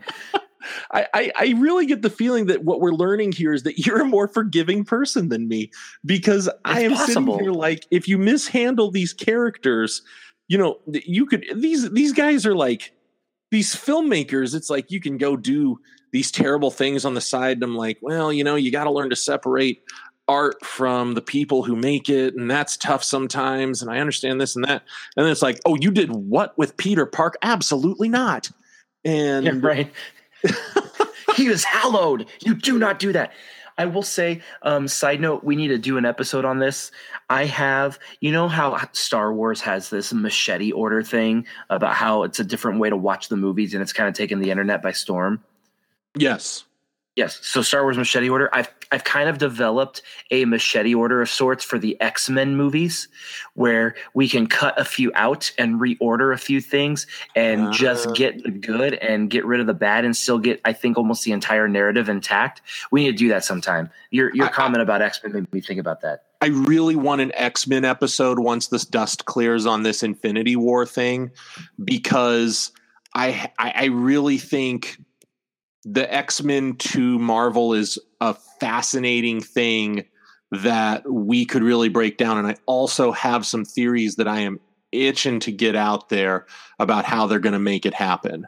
I really get the feeling that what we're learning here is that you're a more forgiving person than me, because I am sitting here like, if you mishandle these characters, you know, you could these guys are like, these filmmakers, it's like you can go do these terrible things on the side. And I'm like, well, you know, you got to learn to separate art from the people who make it. And that's tough sometimes. And I understand this and that. And then it's like, oh, you did what with Peter Park? Absolutely not. And yeah, right. He is hallowed. You do not do that. I will say, side note, we need to do an episode on this. I have, you know how Star Wars has this machete order thing about how it's a different way to watch the movies and it's kind of taken the internet by storm? Yes. Yes. So Star Wars machete order. I've kind of developed a machete order of sorts for the X-Men movies where we can cut a few out and reorder a few things and just get the good and get rid of the bad and still get, I think, almost the entire narrative intact. We need to do that sometime. Your comment about X-Men made me think about that. I really want an X-Men episode once this dust clears on this Infinity War thing, because I really think the X-Men to Marvel is a fascinating thing that we could really break down. And I also have some theories that I am itching to get out there about how they're going to make it happen.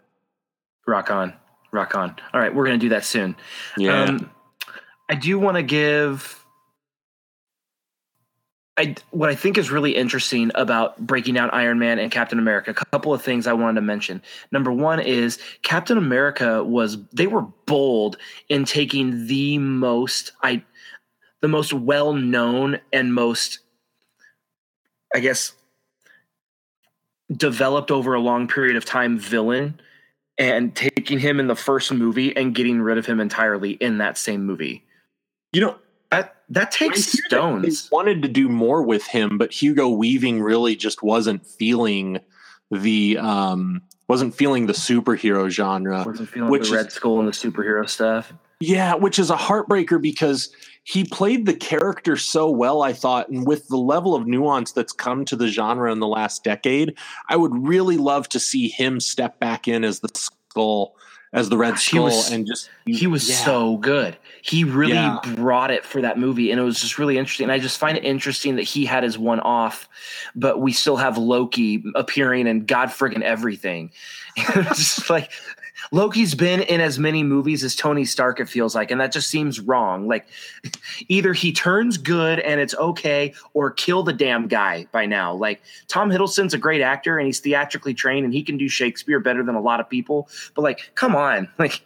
Rock on, rock on. All right. We're going to do that soon. Yeah. I do want to give what I think is really interesting about breaking down Iron Man and Captain America, a couple of things I wanted to mention. Number one is Captain America they were bold in taking the most well-known and most, I guess, developed over a long period of time villain and taking him in the first movie and getting rid of him entirely in that same movie. You know, that takes stones. They wanted to do more with him, but Hugo Weaving really just wasn't feeling the superhero genre. Wasn't feeling the Red Skull and the superhero stuff. Yeah, which is a heartbreaker because he played the character so well, I thought, and with the level of nuance that's come to the genre in the last decade, I would really love to see him step back in as the Skull. As the Red Skull, he was so good. He really brought it for that movie, and it was just really interesting. And I just find it interesting that he had his one off, but we still have Loki appearing in God friggin' everything. It's just like Loki's been in as many movies as Tony Stark, it feels like, and that just seems wrong. Like either he turns good and it's okay, or kill the damn guy by now. Like Tom Hiddleston's a great actor and he's theatrically trained and he can do Shakespeare better than a lot of people. But like, come on. Like,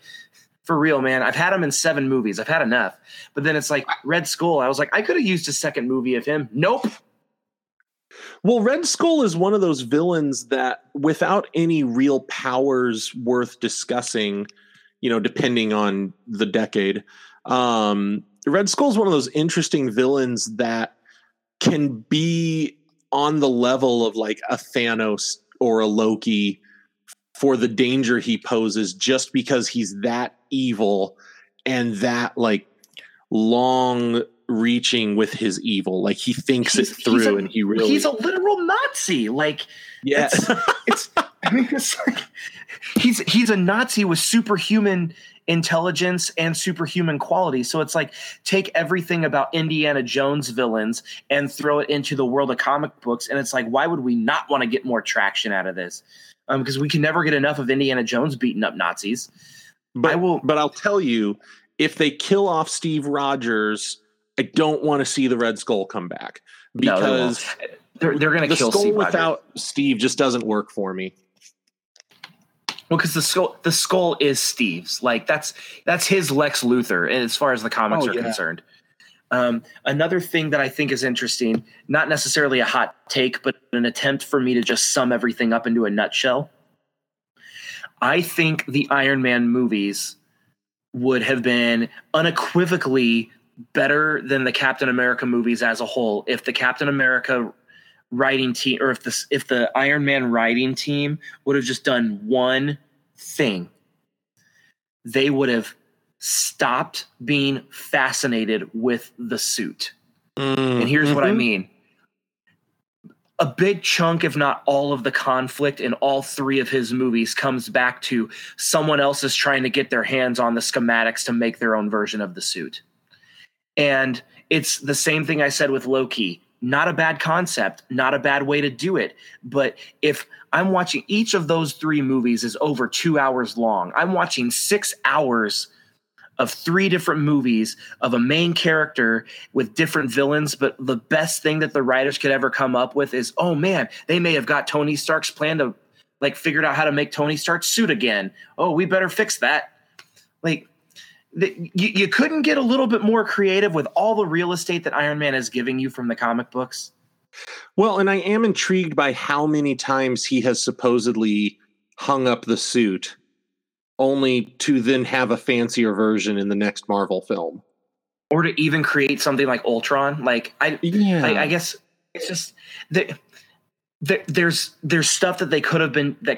for real, man. I've had him in 7 movies. I've had enough. But then it's like Red Skull. I was like, I could have used a second movie of him. Nope. Well, Red Skull is one of those villains that without any real powers worth discussing, you know, depending on the decade, Red Skull is one of those interesting villains that can be on the level of like a Thanos or a Loki for the danger he poses, just because he's that evil and that like long reaching with his evil. Like he thinks he's a literal Nazi. Like, yeah, it's like he's a Nazi with superhuman intelligence and superhuman quality. So it's like, take everything about Indiana Jones villains and throw it into the world of comic books. And it's like, why would we not want to get more traction out of this? Because we can never get enough of Indiana Jones beating up Nazis. But I'll tell you, if they kill off Steve Rogers, I don't want to see the Red Skull come back, because they're going to kill Steve. The Skull without Steve just doesn't work for me. Well, because the skull is Steve's. Like that's his Lex Luthor, and as far as the comics are concerned. Another thing that I think is interesting, not necessarily a hot take, but an attempt for me to just sum everything up into a nutshell. I think the Iron Man movies would have been unequivocally better than the Captain America movies as a whole if the Captain America writing team, or if the Iron Man writing team would have just done one thing. They would have stopped being fascinated with the suit. And here's what I mean. A big chunk, if not all, of the conflict in all 3 of his movies comes back to someone else is trying to get their hands on the schematics to make their own version of the suit. And it's the same thing I said with Loki. Not a bad concept, not a bad way to do it. But if I'm watching, each of those 3 movies is over 2 hours long. I'm watching 6 hours of 3 different movies of a main character with different villains. But the best thing that the writers could ever come up with is, oh man, they may have got Tony Stark's plan to figured out how to make Tony Stark's suit again. Oh, we better fix that. Like, you couldn't get a little bit more creative with all the real estate that Iron Man is giving you from the comic books? Well, and I am intrigued by how many times he has supposedly hung up the suit only to then have a fancier version in the next Marvel film. Or to even create something like Ultron. I guess it's just that there's stuff that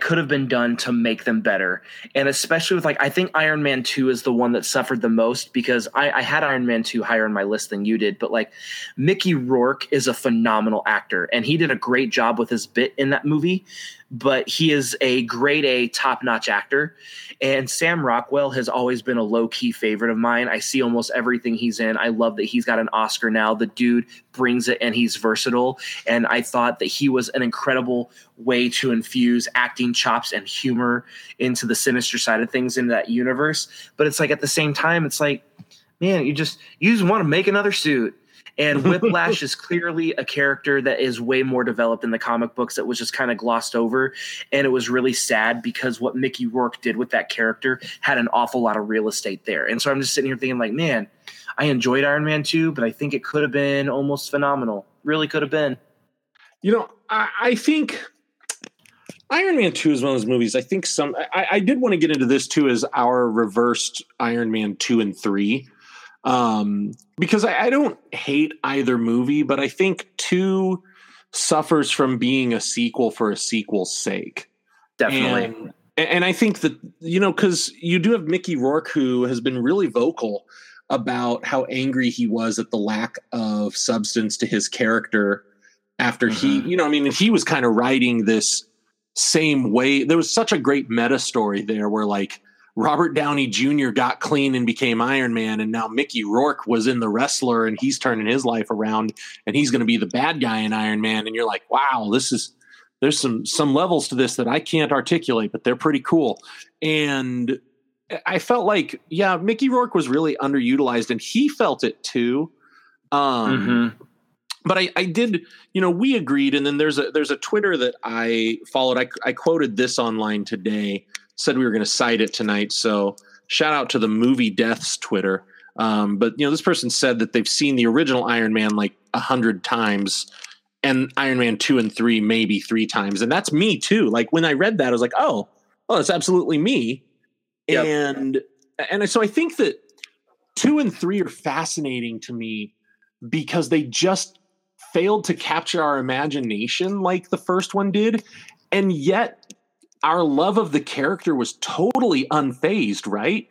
could have been done to make them better. And especially with I think Iron Man 2 is the one that suffered the most, because I had Iron Man 2 higher on my list than you did. But Mickey Rourke is a phenomenal actor, and he did a great job with his bit in that movie. But he is a grade A, top-notch actor. And Sam Rockwell has always been a low-key favorite of mine. I see almost everything he's in. I love that he's got an Oscar now. The dude brings it, and he's versatile. And I thought that he was an incredible way to infuse acting chops and humor into the sinister side of things in that universe. But it's at the same time, it's man, you just want to make another suit. And Whiplash is clearly a character that is way more developed in the comic books that was just kind of glossed over. And it was really sad because what Mickey Rourke did with that character had an awful lot of real estate there. And so I'm just sitting here thinking man, I enjoyed Iron Man 2, but I think it could have been almost phenomenal. Really could have been. I think Iron Man 2 is one of those movies. I think I did want to get into this too, as our reversed Iron Man 2 and 3. Because I don't hate either movie, but I think 2 suffers from being a sequel for a sequel's sake. Definitely. And I think that, because you do have Mickey Rourke, who has been really vocal about how angry he was at the lack of substance to his character after mm-hmm. He was kind of writing this same way. There was such a great meta story there where Robert Downey Jr. got clean and became Iron Man, and now Mickey Rourke was in The Wrestler, and he's turning his life around, and he's going to be the bad guy in Iron Man. And you're wow, there's some levels to this that I can't articulate, but they're pretty cool. And I felt Mickey Rourke was really underutilized, and he felt it too. Mm-hmm. But I did, we agreed. And then there's a Twitter that I followed. I quoted this online today. Said we were going to cite it tonight, so shout out to the Movie Deaths Twitter. But this person said that they've seen the original Iron Man 100 times, and Iron Man 2 and 3 maybe 3 times, and that's me too. When I read that, I was oh, well, that's absolutely me. Yep. And so I think that 2 and 3 are fascinating to me because they just failed to capture our imagination like the first one did, and yet our love of the character was totally unfazed, right?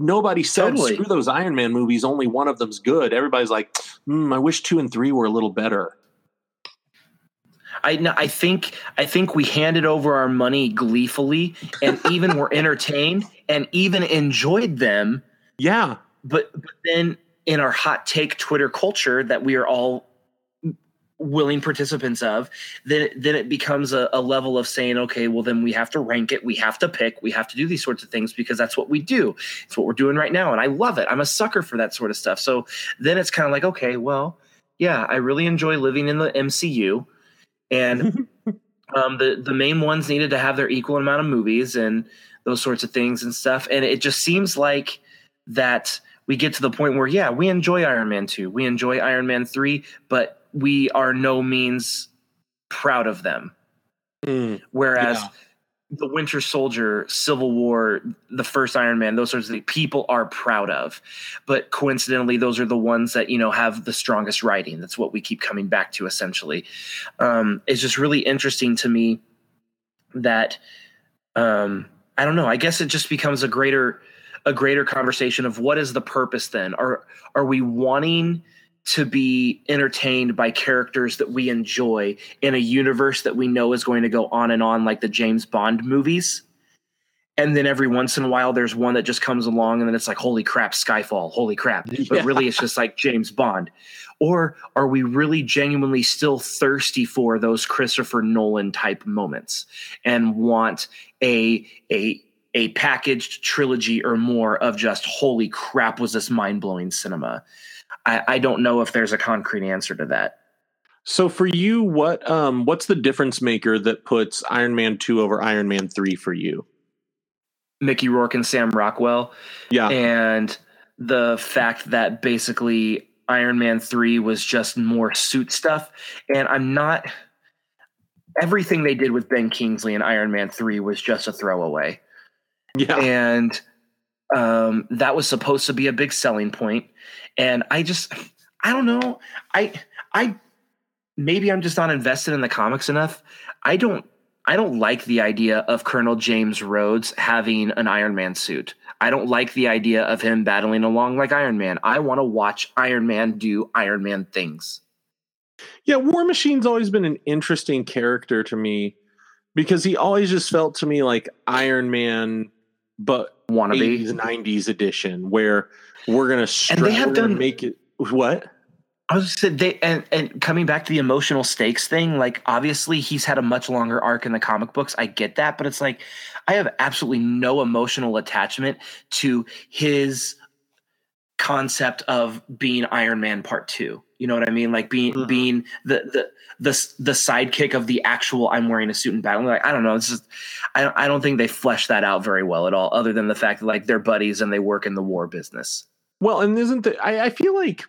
Nobody said, screw those Iron Man movies, only one of them's good. Everybody's I wish 2 and 3 were a little better. I think we handed over our money gleefully and even were entertained and even enjoyed them. Yeah. But then in our hot take Twitter culture that we are all willing participants of, then it becomes a level of saying, okay, well then we have to rank it. We have to pick, we have to do these sorts of things because that's what we do. It's what we're doing right now. And I love it. I'm a sucker for that sort of stuff. So then it's kind of okay, well, yeah, I really enjoy living in the MCU and the main ones needed to have their equal amount of movies and those sorts of things and stuff. And it just seems like that we get to the point where, yeah, we enjoy Iron Man 2, we enjoy Iron Man 3, but we are no means proud of them. Whereas the Winter Soldier, Civil War, the first Iron Man, those sorts of things, people are proud of. But coincidentally, those are the ones that, have the strongest writing. That's what we keep coming back to, essentially. It's just really interesting to me that, I don't know, I guess it just becomes a greater conversation of what is the purpose then? Are we wanting to be entertained by characters that we enjoy in a universe that we know is going to go on and on, like the James Bond movies? And then every once in a while, there's one that just comes along and then it's holy crap, Skyfall, holy crap. Yeah. But really it's just James Bond. Or are we really genuinely still thirsty for those Christopher Nolan type moments and want a packaged trilogy or more of just, holy crap, was this mind-blowing cinema? I don't know if there's a concrete answer to that. So for you, what's the difference maker that puts Iron Man 2 over Iron Man 3 for you? Mickey Rourke and Sam Rockwell. Yeah. And the fact that basically Iron Man 3 was just more suit stuff. And I'm not – everything they did with Ben Kingsley in Iron Man 3 was just a throwaway. Yeah. And that was supposed to be a big selling point. And I just – I don't know. I maybe I'm just not invested in the comics enough. I don't like the idea of Colonel James Rhodes having an Iron Man suit. I don't like the idea of him battling along like Iron Man. I want to watch Iron Man do Iron Man things. Yeah, War Machine's always been an interesting character to me because he always just felt to me like Iron Man, but wannabe 80s, 90s edition, where we're going to make it. What? I was just and coming back to the emotional stakes thing, like obviously he's had a much longer arc in the comic books. I get that, but it's like I have absolutely no emotional attachment to his concept of being Iron Man Part 2. You know what I mean? Like being the sidekick of the actual I'm wearing a suit in battle. Like I don't know. It's just I don't think they flesh that out very well at all, other than the fact that like they're buddies and they work in the war business. Well, and isn't the, I feel like.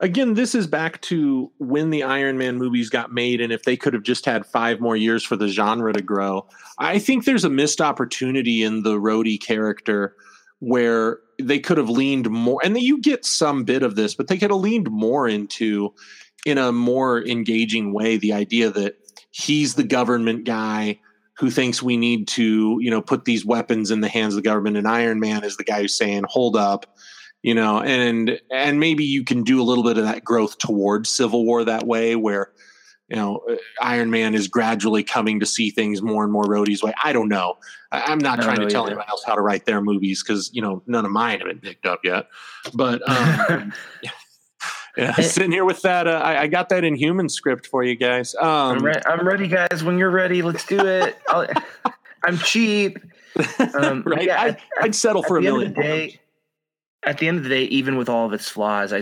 Again, this is back to when the Iron Man movies got made, and if they could have just had 5 more years for the genre to grow. I think there's a missed opportunity in the Rhodey character where they could have leaned more, and you get some bit of this, but they could have leaned more into, in a more engaging way, the idea that he's the government guy who thinks we need to, you know, put these weapons in the hands of the government, and Iron Man is the guy who's saying, hold up. You know, and maybe you can do a little bit of that growth towards Civil War that way, where, you know, Iron Man is gradually coming to see things more and more Rhodey's way. I don't know. I'm not trying to tell anyone else how to write their movies because, you know, none of mine have been picked up yet. But yeah, sitting here with that, I got that Inhuman script for you guys. I'm ready, guys. When you're ready, let's do it. I'm cheap. Right. Yeah, I'd settle for $1 million. At the end of the day, even with all of its flaws,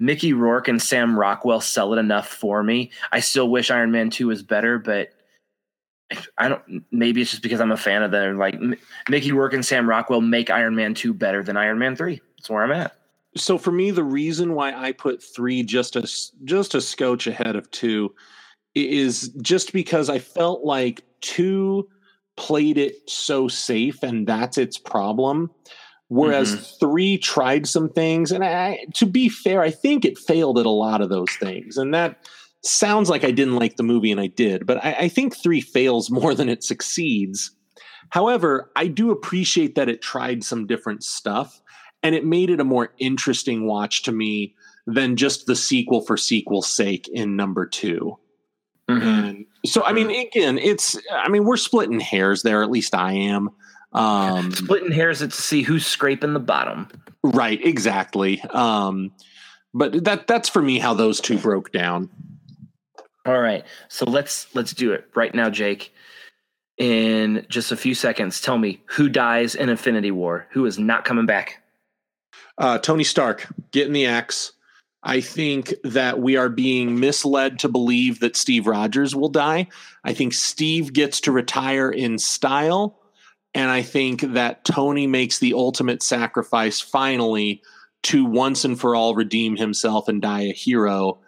Mickey Rourke and Sam Rockwell sell it enough for me. I still wish Iron Man 2 was better, but I don't, maybe it's just because I'm a fan of them. Like Mickey Rourke and Sam Rockwell make Iron Man 2 better than Iron Man 3. That's where I'm at. So for me, the reason why I put 3 just a scotch ahead of 2 is just because I felt like 2 played it so safe, and that's its problem. Whereas 3 tried some things, and to be fair, I think it failed at a lot of those things. And that sounds like I didn't like the movie, and I did. But I think 3 fails more than it succeeds. However, I do appreciate that it tried some different stuff, and it made it a more interesting watch to me than just the sequel for sequel's sake in number 2. Mm-hmm. And so, I mean, again, we're splitting hairs there, at least I am. Splitting hairs to see who's scraping the bottom. Right, exactly. But that's for me how those 2 broke down. All right, so let's do it right now, Jake. In just a few seconds, tell me who dies in Infinity War. Who is not coming back? Tony Stark getting the axe. I think that we are being misled to believe that Steve Rogers will die. I think Steve gets to retire in style. And I think that Tony makes the ultimate sacrifice finally to once and for all redeem himself and die a hero,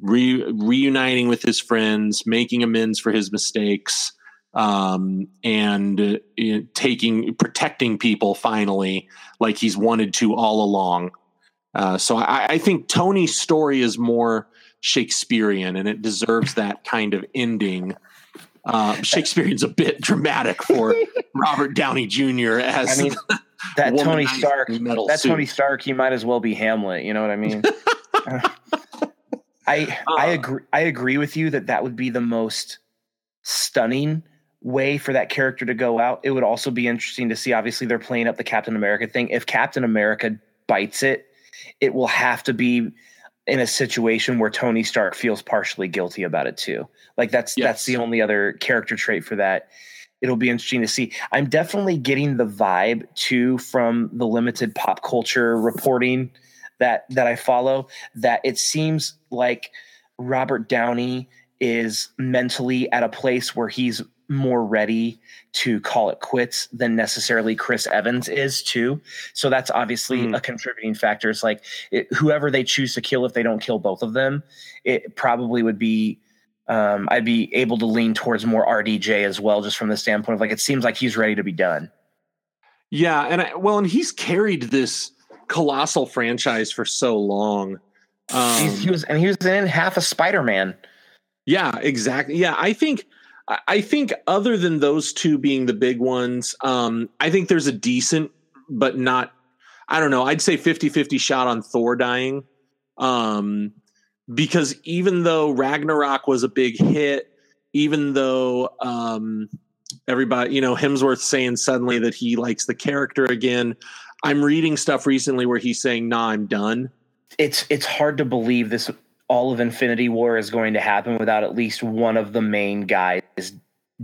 reuniting with his friends, making amends for his mistakes, and protecting people finally like he's wanted to all along. So I think Tony's story is more Shakespearean, and it deserves that kind of ending. Shakespearean's a bit dramatic for Robert Downey Jr. as that Tony Stark. That suit. Tony Stark, he might as well be Hamlet. You know what I mean? I agree. I agree with you that would be the most stunning way for that character to go out. It would also be interesting to see. Obviously, they're playing up the Captain America thing. If Captain America bites it, it will have to be in a situation where Tony Stark feels partially guilty about it too. Like that's the only other character trait for that. It'll be interesting to see. I'm definitely getting the vibe too from the limited pop culture reporting that I follow, that it seems like Robert Downey is mentally at a place where he's more ready to call it quits than necessarily Chris Evans is too. So that's obviously a contributing factor. It's like whoever they choose to kill, if they don't kill both of them, it probably would be, I'd be able to lean towards more RDJ as well, just from the standpoint of like, it seems like he's ready to be done. Yeah. And and he's carried this colossal franchise for so long. He was in half of Spider-Man. Yeah, exactly. Yeah. I think other than those two being the big ones, I think there's a decent, but not, I don't know, I'd say 50-50 shot on Thor dying. Because even though Ragnarok was a big hit, even though everybody, Hemsworth saying suddenly that he likes the character again, I'm reading stuff recently where he's saying, nah, I'm done. It's hard to believe this. All of Infinity War is going to happen without at least one of the main guys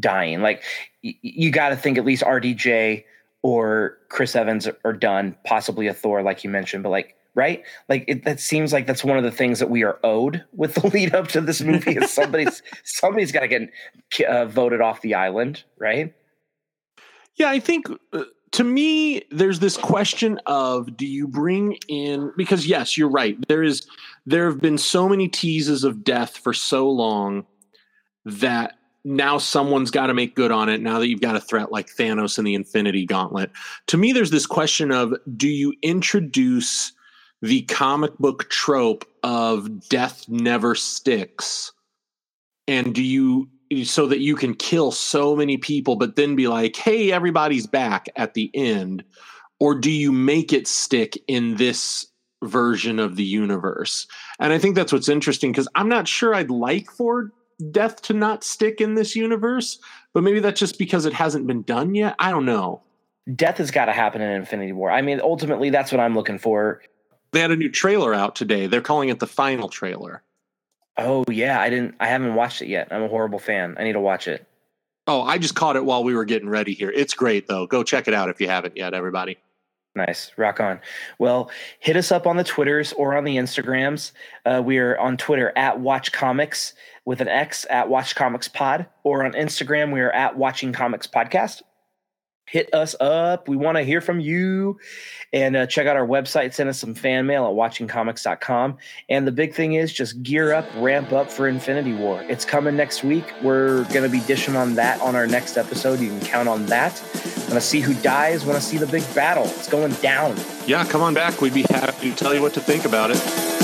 dying. Like you got to think at least RDJ or Chris Evans are done, possibly a Thor, like you mentioned, but like, right. Like that seems like that's one of the things that we are owed with the lead up to this movie is somebody's got to get voted off the island. Right. Yeah. I think to me, there's this question of, do you bring in, because yes, you're right. There have been so many teases of death for so long that now someone's got to make good on it. Now that you've got a threat like Thanos and the Infinity Gauntlet, to me, there's this question of, do you introduce the comic book trope of death never sticks? And do you, so that you can kill so many people, but then be like, hey, everybody's back at the end? Or do you make it stick in this version of the universe? And I think that's what's interesting, because I'm not sure I'd like for death to not stick in this universe, but maybe that's just because it hasn't been done yet. I don't know. Death has got to happen in Infinity War. I mean, ultimately, that's what I'm looking for. They had a new trailer out today. They're calling it the final trailer. Oh yeah, I haven't watched it yet. I'm a horrible fan. I need to watch it. Oh, I just caught it while we were getting ready here. It's great though. Go check it out if you haven't yet, everybody. Nice. Rock on. Well, hit us up on the Twitters or on the Instagrams. We are on Twitter at Watch Comics with an X, at Watch Comics Pod, or on Instagram we are at Watching Comics Podcast. Hit us up. We want to hear from you. And check out our website. Send us some fan mail at watchingcomics.com. And the big thing is just gear up, ramp up for Infinity War. It's coming next week. We're going to be dishing on that on our next episode. You can count on that. Want to see who dies. Want to see the big battle. It's going down. Yeah, come on back. We'd be happy to tell you what to think about it.